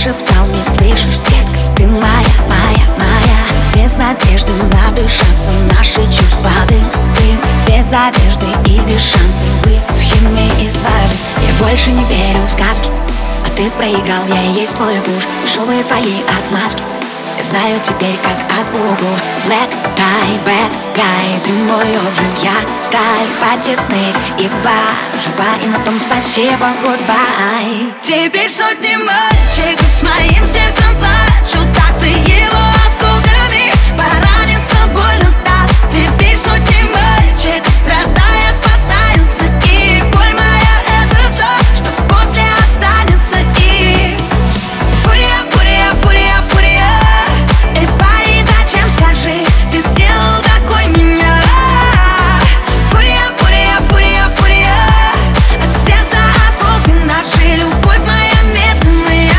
шептал мне, слышишь, детка, ты моя, моя, моя. Без надежды надышаться наши чувства дым, дым. Без одежды и без шансов быть сухими из воды. Я больше не верю в сказки, а ты проиграл, я и есть твой муж. Шумы твои отмазки я знаю теперь как азбуку. Black tie, bad guy, ты мой облик, я сталь, хватит ныть и поживай, и на том спасибо, goodbye. Теперь сотни мальчиков с моим сердцем плачут, так ты его осколками поранится больно так. Теперь сотни мальчиков страдая спасаются, и боль моя это все, что после останется. И фурия, фурия, фурия, фурия. Эй, парень, зачем, скажи, ты сделал такой меня? Фурия, фурия, фурия, фурия. От сердца осколки наши, любовь моя медная.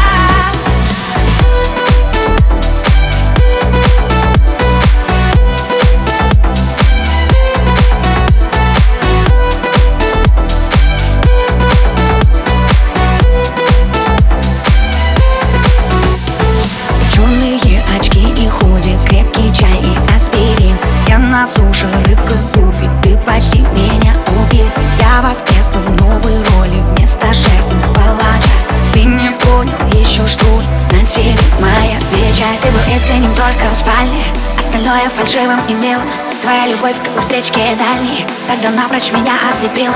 Черные очки и худи, крепкий чай и аспирин. Я на суше рыбка купит, ты почти меня убил. Я воскресну в новой роли вместо жертвы палача. Ты не понял еще что ли, на теле моя печаль. Ты был искренним только в спальне, остальное фальшивым и милым. Твоя любовь как бы в тречке дальней тогда напрочь меня ослепила.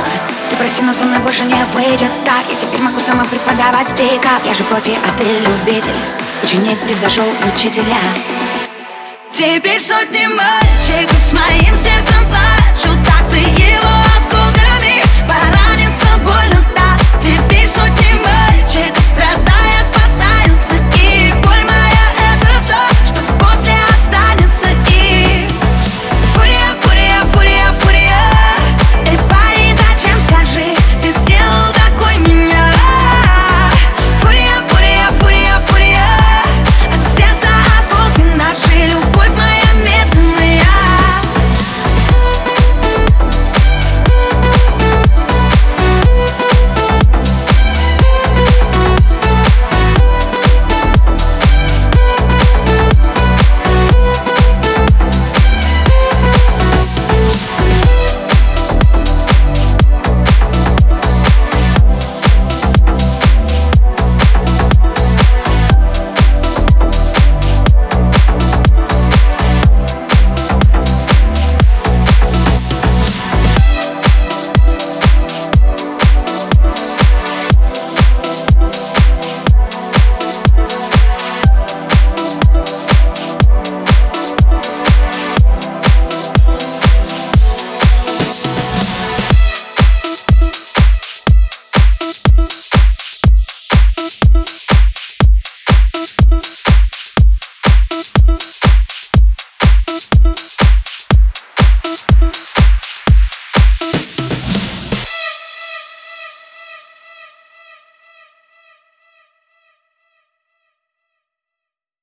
Ты прости, но со мной больше не выйдет так. Я теперь могу сама преподавать пикап. Я же профи, а ты любитель, ученик превзошел учителя. Теперь сотни мальчиков с моим сердцем плачут, так ты его